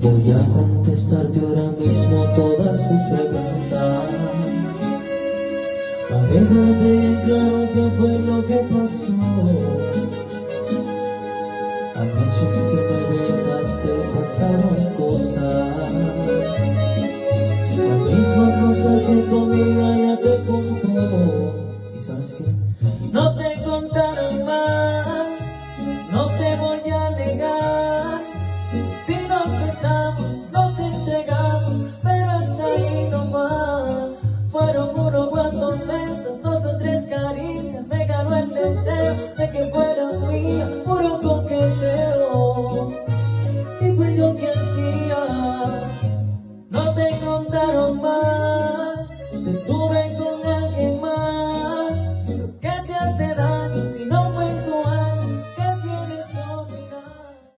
Voy a contestarte ahora mismo todas sus preguntas. A ver, no te claro qué fue lo que pasó. Anoche que me dejaste pasaron cosas. La misma cosa que tu amiga ya te contó. ¿Y sabes qué? No te contaron más. No te voy a negar. Si nos besamos, nos entregamos, pero hasta ahí no va. Fueron unos cuantos besos, dos o tres caricias. Me ganó el deseo de que fuera mía, puro coqueteo. Y pues yo que